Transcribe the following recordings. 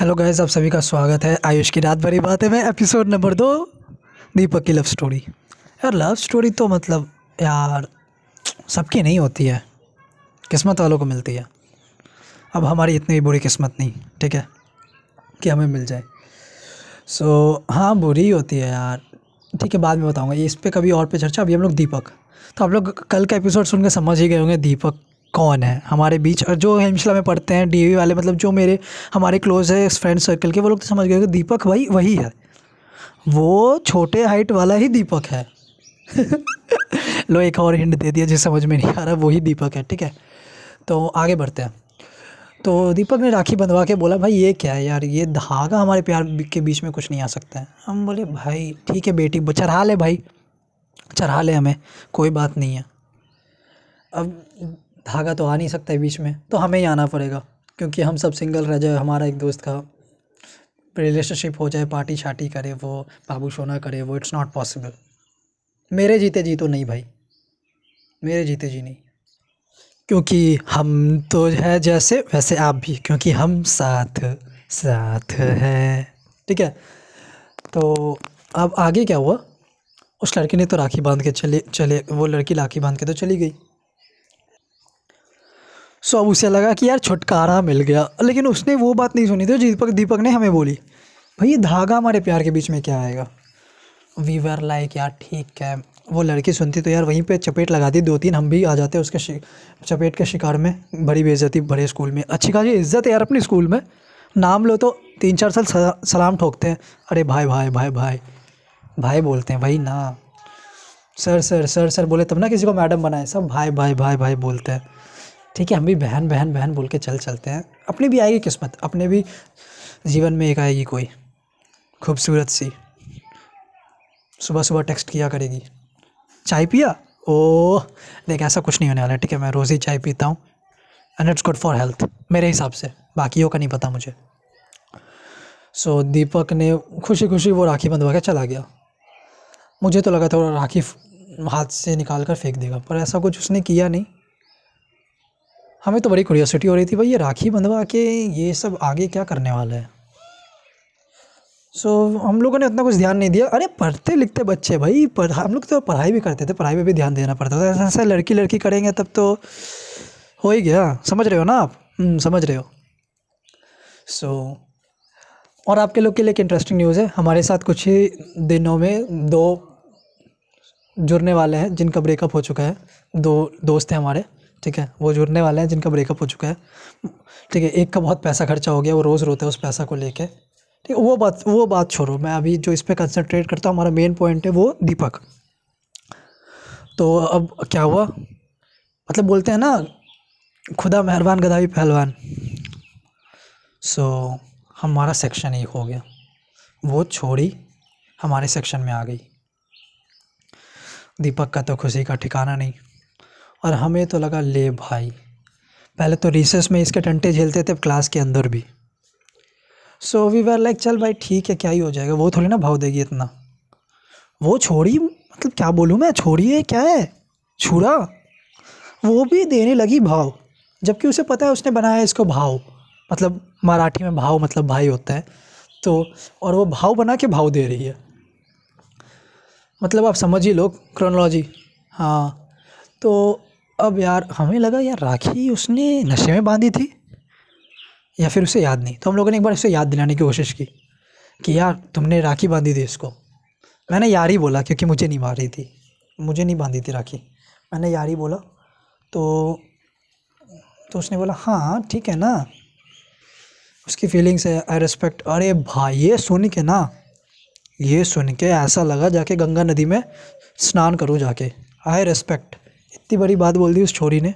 Hello guys, आप सभी का स्वागत है आयुष की रात भरी बातें में एपिसोड नंबर 2, दीपक की लव स्टोरी। यार लव स्टोरी तो मतलब यार सबकी नहीं होती है, किस्मत वालों को मिलती है। अब हमारी इतनी भी बुरी किस्मत नहीं, ठीक है, कि हमें मिल जाए। हाँ बुरी होती है यार, ठीक है, बाद में बताऊँगा इस पर कभी और पे चर्चा। अभी हम लोग दीपक, तो आप लोग कल का एपिसोड सुन के समझ ही गए होंगे दीपक कौन है हमारे बीच, और जो हिमशिला में पढ़ते हैं डीवी वाले, मतलब जो मेरे हमारे क्लोज है फ्रेंड सर्कल के, वो लोग तो समझ गए कि दीपक भाई वही है, वो छोटे हाइट वाला ही दीपक है। लो एक और हिंट दे दिया, जिसे समझ में नहीं आ रहा वही दीपक है, ठीक है। तो आगे बढ़ते हैं। तो दीपक ने राखी बंधवा के बोला, भाई ये क्या है यार, ये धागा हमारे प्यार के बीच में कुछ नहीं आ सकता है। हम बोले भाई ठीक है बेटी, चढ़ा ले भाई, चढ़ा ले हमें, कोई बात नहीं है। अब धागा तो आ नहीं सकता है बीच में, तो हमें ही आना पड़ेगा, क्योंकि हम सब सिंगल रह जाए, हमारा एक दोस्त का रिलेशनशिप हो जाए, पार्टी शार्टी करे वो, बाबू सोना करे वो, इट्स नॉट पॉसिबल। मेरे जीते जी तो नहीं भाई, मेरे जीते जी नहीं, क्योंकि हम तो है जैसे वैसे आप भी, क्योंकि हम साथ साथ हैं, ठीक है। तो अब आगे क्या हुआ, उस लड़के ने तो राखी बांध के चले वो लड़की राखी बांध के तो चली गई। सो अब उसे लगा कि यार छुटकारा मिल गया, लेकिन उसने वो बात नहीं सुनी थी जो दीपक ने हमें बोली, भाई ये धागा हमारे प्यार के बीच में क्या आएगा। वी वर लाइक यार ठीक है, वो लड़की सुनती तो यार वहीं पे चपेट लगा दी, 2-3 हम भी आ जाते उसके चपेट के शिकार में। बड़ी बेइज्जती भरे स्कूल में, अच्छी खासी इज्जत है यार अपने स्कूल में, नाम लो तो 3-4 साल सलाम ठोकते हैं, अरे भाई भाई भाई भाई भाई बोलते हैं भाई ना, सर सर सर सर बोले तब ना किसी को मैडम बनाए, सब भाई भाई भाई भाई बोलते हैं, ठीक है। हम भी बहन बहन बहन बोल के चलते हैं, अपनी भी आएगी किस्मत, अपने भी जीवन में एक आएगी कोई खूबसूरत सी, सुबह सुबह टेक्स्ट किया करेगी, चाय पिया, ओह देख ऐसा कुछ नहीं होने वाला, ठीक है, मैं रोज़ ही चाय पीता हूँ and it's good for health मेरे हिसाब से, बाकियों का नहीं पता मुझे। सो दीपक ने खुशी खुशी वो राखी बंधवा के चला गया। मुझे तो लगा था वो राखी हाथ से निकाल कर फेंक देगा, पर ऐसा कुछ उसने किया नहीं। हमें तो बड़ी क्यूरियोसिटी हो रही थी, भाई ये राखी बंधवा के ये सब आगे क्या करने वाला है। सो हम लोगों ने उतना कुछ ध्यान नहीं दिया, अरे पढ़ते लिखते बच्चे भाई, हम लोग तो पढ़ाई भी करते थे, पढ़ाई में भी ध्यान देना पड़ता था, ऐसा लड़की लड़की करेंगे तब तो हो ही गया, समझ रहे हो ना आप, समझ रहे हो। और आपके लोग के लिए एक इंटरेस्टिंग न्यूज़ है, हमारे साथ कुछ ही दिनों में 2 जुड़ने वाले हैं जिनका ब्रेकअप हो चुका है, 2 दोस्त हैं हमारे, ठीक है, वो जुड़ने वाले हैं जिनका ब्रेकअप हो चुका है, ठीक है। एक का बहुत पैसा खर्चा हो गया, वो रोज़ रोता है उस पैसा को लेके, ठीक है। वो बात छोड़ो, मैं अभी जो इस पे कंसंट्रेट करता हूँ, हमारा मेन पॉइंट है वो दीपक। तो अब क्या हुआ, मतलब बोलते हैं ना खुदा मेहरबान गदा भी पहलवान। सो हमारा सेक्शन 1 हो गया, वो छोड़ी हमारे सेक्शन में आ गई। दीपक का तो खुशी का ठिकाना नहीं, और हमें तो लगा ले भाई, पहले तो रिसेस में इसके टंटे झेलते थे, क्लास के अंदर भी। सो वी वर लाइक चल भाई ठीक है, क्या ही हो जाएगा, वो थोड़ी ना भाव देगी इतना। वो छोड़ी, मतलब क्या बोलूँ मैं, छोड़िए क्या है, छुड़ा, वो भी देने लगी भाव, जबकि उसे पता है उसने बनाया इसको भाव, मतलब मराठी में भाव मतलब भाई होता है, तो और वो भाव बना के भाव दे रही है, मतलब आप समझ ही लो क्रोनोलॉजी। हाँ तो अब यार हमें लगा यार राखी उसने नशे में बांधी थी या फिर उसे याद नहीं, तो हम लोगों ने एक बार उसे याद दिलाने की कोशिश की कि यार तुमने राखी बांधी थी इसको। मैंने यार ही बोला, क्योंकि मुझे नहीं मारी थी, मुझे नहीं बांधी थी राखी, मैंने यार ही बोला। तो उसने बोला हाँ ठीक है ना, उसकी फीलिंग्स है, आई रिस्पेक्ट। अरे भाई ये सुन के ऐसा लगा जाके गंगा नदी में स्नान करूँ जाके, आई रिस्पेक्ट, इतनी बड़ी बात बोल दी उस छोरी ने।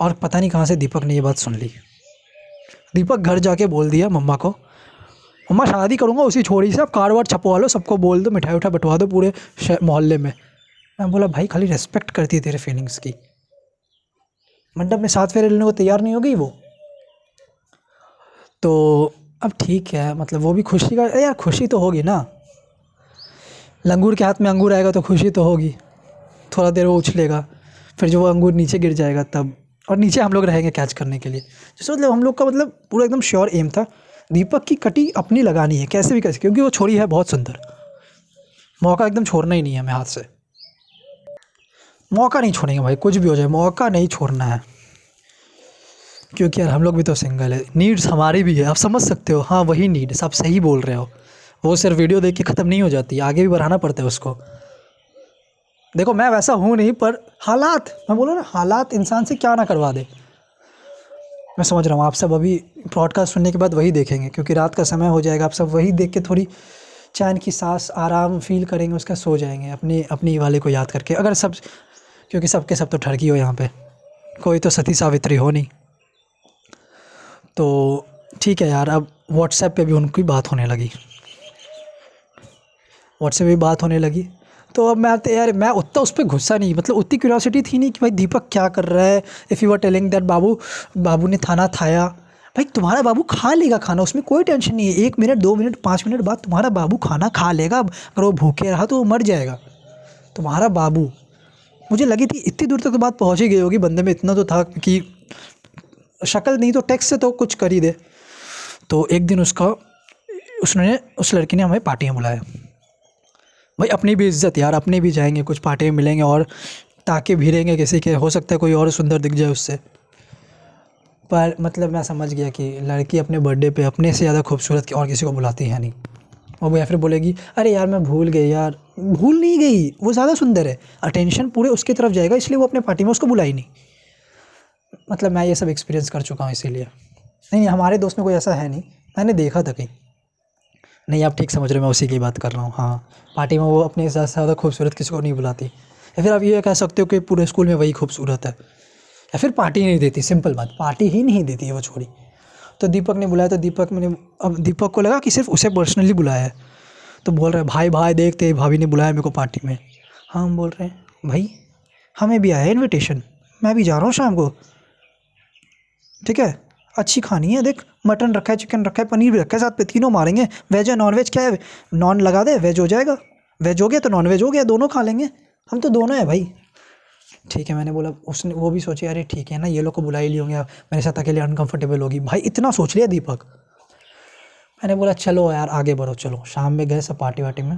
और पता नहीं कहाँ से दीपक ने ये बात सुन ली, दीपक घर जाके बोल दिया मम्मा को, मम्मा शादी करूँगा उसी छोरी से, आप कार वार छपवा लो, सबको बोल दो, मिठाई उठा बटवा दो पूरे मोहल्ले में। मैं बोला भाई खाली रेस्पेक्ट करती है तेरे फीलिंग्स की, मंडप में 7 फेरे लेने को तैयार नहीं हो गई वो। तो अब ठीक है, मतलब वो भी खुशी का, यार खुशी तो होगी ना, लंगूर के हाथ में अंगूर आएगा तो खुशी तो होगी, थोड़ा देर वो उछलेगा, फिर जो वो अंगूर नीचे गिर जाएगा तब, और नीचे हम लोग रहेंगे कैच करने के लिए, जिससे मतलब हम लोग का मतलब पूरा एकदम श्योर एम था दीपक की कटी अपनी लगानी है कैसे भी कैसे, क्योंकि वो छोड़ी है बहुत सुंदर। मौका एकदम छोड़ना ही नहीं है हमें हाथ से, मौका नहीं छोड़ेंगे भाई, कुछ भी हो जाए मौका नहीं छोड़ना है। क्योंकि यार हम लोग भी तो सिंगल है, नीड्स हमारी भी है, आप समझ सकते हो। हाँ वही नीड्स, आप सही बोल रहे हो, वो सिर्फ वीडियो देख के ख़त्म नहीं हो जाती, आगे भी बढ़ाना पड़ता है उसको। देखो मैं वैसा हूँ नहीं, पर हालात, मैं बोलूँ ना, हालात इंसान से क्या ना करवा दे। मैं समझ रहा हूँ आप सब अभी ब्रॉडकास्ट सुनने के बाद वही देखेंगे, क्योंकि रात का समय हो जाएगा, आप सब वही देख के थोड़ी चैन की सांस आराम फील करेंगे, उसका सो जाएंगे अपने अपनी वाले को याद करके। अगर सब, क्योंकि सबके सब तो ठरकी हो, यहाँ पे कोई तो सती सावित्री हो नहीं। तो ठीक है यार, अब व्हाट्सएप पे भी उनकी बात होने लगी, व्हाट्सएप पे भी बात होने लगी। तो अब मैं यार मैं उतना उस पर गुस्सा नहीं, मतलब उतनी क्यूरियोसिटी थी नहीं कि भाई दीपक क्या कर रहा है। If you are telling that बाबू ने खाना खाया, भाई तुम्हारा बाबू खा लेगा खाना, उसमें कोई टेंशन नहीं है। 1 मिनट 2 मिनट 5 मिनट बाद तुम्हारा बाबू खाना खा लेगा, अगर वो भूखे रहा तो वो मर जाएगा तुम्हारा बाबू। मुझे लगी थी इतनी दूर तक तो बात पहुँच ही गई होगी, बंदे में इतना तो था कि शक्ल नहीं तो टेक्स्ट से तो कुछ कर ही दे। तो एक दिन उस लड़की ने हमें पार्टी में बुलाया। भाई अपनी भी इज्जत यार, अपने भी जाएंगे, कुछ पार्टी में मिलेंगे और ताके भिड़ेंगे किसी के, हो सकता है कोई और सुंदर दिख जाए उससे। पर मतलब मैं समझ गया कि लड़की अपने बर्थडे पे अपने से ज़्यादा खूबसूरत की और किसी को बुलाती है नहीं। वो या फिर बोलेगी अरे यार मैं भूल गई, यार भूल नहीं गई, वो ज़्यादा सुंदर है, अटेंशन पूरे उसकी तरफ जाएगा, इसलिए वो अपने पार्टी में उसको बुलाई नहीं। मतलब मैं ये सब एक्सपीरियंस कर चुका हूँ, इसीलिए नहीं हमारे दोस्त में कोई ऐसा है नहीं, मैंने देखा था कहीं नहीं। आप ठीक समझ रहे हो, मैं उसी की बात कर रहा हूँ। हाँ पार्टी में वो अपने से ज़्यादा खूबसूरत किसी को नहीं बुलाती, या फिर आप ये कह सकते हो कि पूरे स्कूल में वही खूबसूरत है, या फिर पार्टी नहीं देती, सिंपल बात, पार्टी ही नहीं देती है वो छोड़ी। तो दीपक ने बुलाया, तो अब दीपक को लगा कि सिर्फ उसे पर्सनली बुलाया है, तो बोल रहा है भाई देखते भाभी ने बुलाया मेरे को पार्टी में। हाँ हम बोल रहे हैं भाई हमें भी आया है इन्विटेशन, मैं भी जा रहा हूँ शाम को, ठीक है, अच्छी खानी है, देख मटन रखा है, चिकन रखा है, पनीर भी रखा है, साथ पे तीनों मारेंगे, वेज या नॉन वेज, क्या है नॉन लगा दे वेज हो जाएगा, वेज हो गया तो नॉन वेज हो गया, दोनों खा लेंगे, हम तो दोनों है भाई, ठीक है। मैंने बोला, उसने वो भी सोचे अरे ठीक है ना, ये लोग को बुला ही लिए होंगे, मेरे साथ अकेले अनकम्फर्टेबल होगी, भाई इतना सोच लिया दीपक। मैंने बोला चलो यार आगे बढ़ो, चलो शाम में गए सब पार्टी वार्टी में।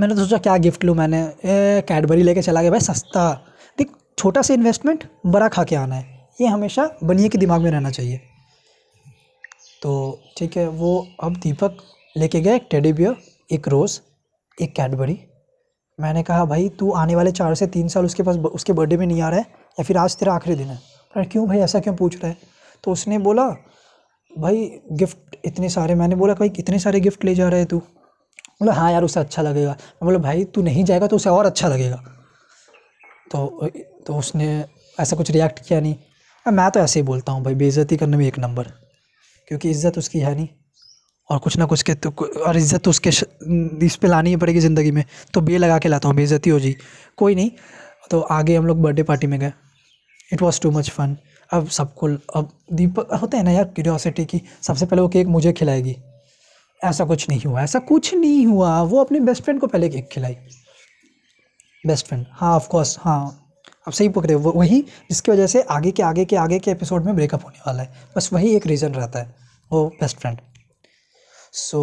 मैंने सोचा क्या गिफ्ट लूँ, मैंने कैडबरी लेके चला गया, भाई सस्ता, देख छोटा सा इन्वेस्टमेंट बड़ा खा के आना है, ये हमेशा बनिए के दिमाग में रहना चाहिए। तो ठीक है वो, अब दीपक लेके गया एक टेडी बियर, एक रोज़, एक कैडबरी। मैंने कहा भाई तू आने वाले 4 से 3 साल उसके पास उसके बर्थडे में नहीं आ रहा है, या फिर आज तेरा आखिरी दिन है। पर क्यों भाई ऐसा क्यों पूछ रहा है? तो उसने बोला भाई गिफ्ट इतने सारे। मैंने बोला भाई इतने सारे गिफ्ट ले जा रहा है तू? बोला हाँ यार उसे अच्छा लगेगा। मैं बोला भाई तू नहीं जाएगा तो उसे और अच्छा लगेगा। तो उसने ऐसा कुछ रिएक्ट किया नहीं। मैं तो ऐसे ही बोलता हूँ भाई, बेइज्जती करने में एक नंबर, क्योंकि इज्जत उसकी है नहीं, और कुछ ना कुछ के तो, और इज्जत उसके इस पे लानी ही पड़ेगी ज़िंदगी में, तो बे लगा के लाता हूँ, बेइज्जती हो जी, कोई नहीं। तो आगे हम लोग बर्थडे पार्टी में गए, it was too much fun. अब सबको, अब दीपक होता है ना यार क्यूरियोसिटी की, सबसे पहले वो केक मुझे खिलाएगी, ऐसा कुछ नहीं हुआ, ऐसा कुछ नहीं हुआ। वो अपने बेस्ट फ्रेंड को पहले केक खिलाई, बेस्ट फ्रेंड, हाँ ऑफकोर्स, हाँ आप सही पकड़े, वो वही जिसकी वजह से आगे के एपिसोड में ब्रेकअप होने वाला है, बस वही एक रीज़न रहता है, वो बेस्ट फ्रेंड। सो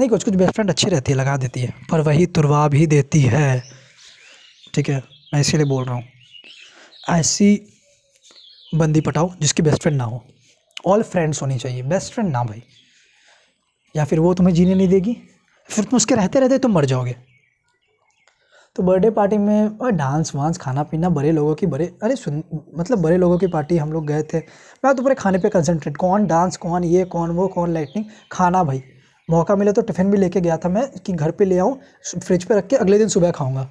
नहीं, कुछ कुछ बेस्ट फ्रेंड अच्छी रहती है, लगा देती है, पर वही तुरवा भी देती है, ठीक है। मैं इसीलिए बोल रहा हूँ ऐसी बंदी पटाओ जिसकी बेस्ट फ्रेंड ना हो, ऑल फ्रेंड्स होनी चाहिए, बेस्ट फ्रेंड ना भाई, या फिर वो तुम्हें जीने नहीं देगी, फिर तुम उसके रहते रहते तुम मर जाओगे। तो बर्थडे पार्टी में डांस वांस, खाना पीना, बड़े लोगों की बड़े लोगों की पार्टी हम लोग गए थे। मैं तो पूरे खाने पे कंसंट्रेट, कौन डांस, कौन ये, कौन वो, कौन लाइटिंग, खाना। भाई मौका मिला तो टिफ़िन भी लेके गया था मैं कि घर पे ले आऊँ, फ्रिज पे रख के अगले दिन सुबह खाऊंगा।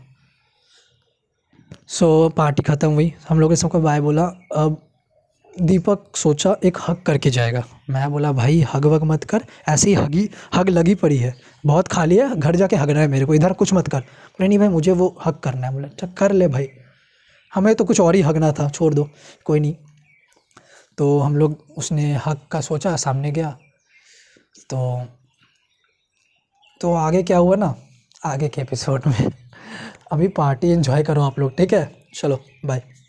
सो पार्टी ख़त्म हुई, हम लोगों ने सबको बाय बोला। अब दीपक सोचा एक हग करके जाएगा। मैं बोला भाई हग वग मत कर, ऐसे ही हग लगी पड़ी है, बहुत खाली है, घर जाके हगना है मेरे को, इधर कुछ मत कर। बोले नहीं भाई मुझे वो हग करना है। बोला अच्छा कर ले भाई, हमें तो कुछ और ही हगना था, छोड़ दो कोई नहीं। तो हम लोग, उसने हग का सोचा, सामने गया। तो आगे क्या हुआ ना, आगे के एपिसोड में। अभी पार्टी एंजॉय करो आप लोग, ठीक है, चलो बाय।